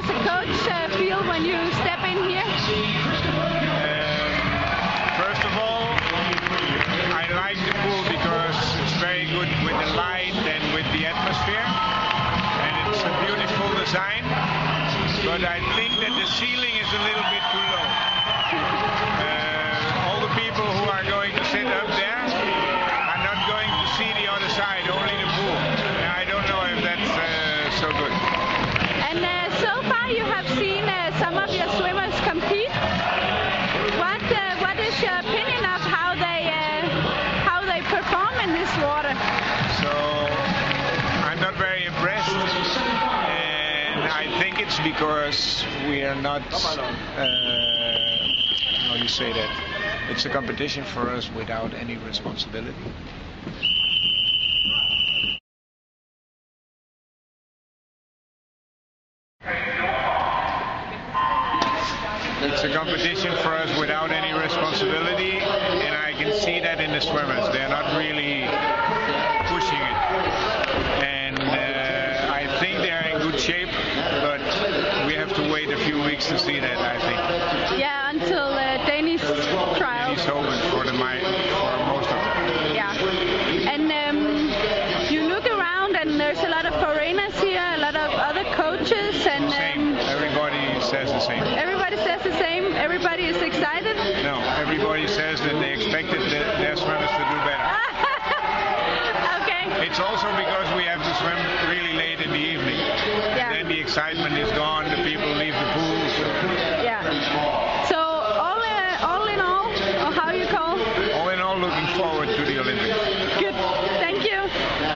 does a coach feel when you step in here? First of all, I like the pool because it's very good with the light and with the atmosphere, and it's a beautiful design, but I think that the ceiling is a little bit too low. All the people who are going to sit up there are not going to see the other side, only the pool. I don't know if that's so good. And so far you have seen some of your swimmers compete. What is your opinion of how they perform in this water? So I'm not very impressed, and I think it's because we are not. How do you say that? It's a competition for us without any responsibility. It's a competition for us without any responsibility, and I can see that in the swimmers. They're not really pushing it. And I think they're in good shape, but we have to wait a few weeks to see that, I think. Yeah, until Danish trials. Danish Hoven for most of them. Yeah. And you look around, and there's a lot of foreigners here, a lot of other coaches. And same. Everybody says the same. Everybody is excited? No, everybody says that they expected their swimmers to do better. Okay. It's also because we have to swim really late in the evening. Yeah. And then the excitement is gone, the people leave the pools. Yeah. So all in all, or how you call? All in all, looking forward to the Olympics. Good. Thank you.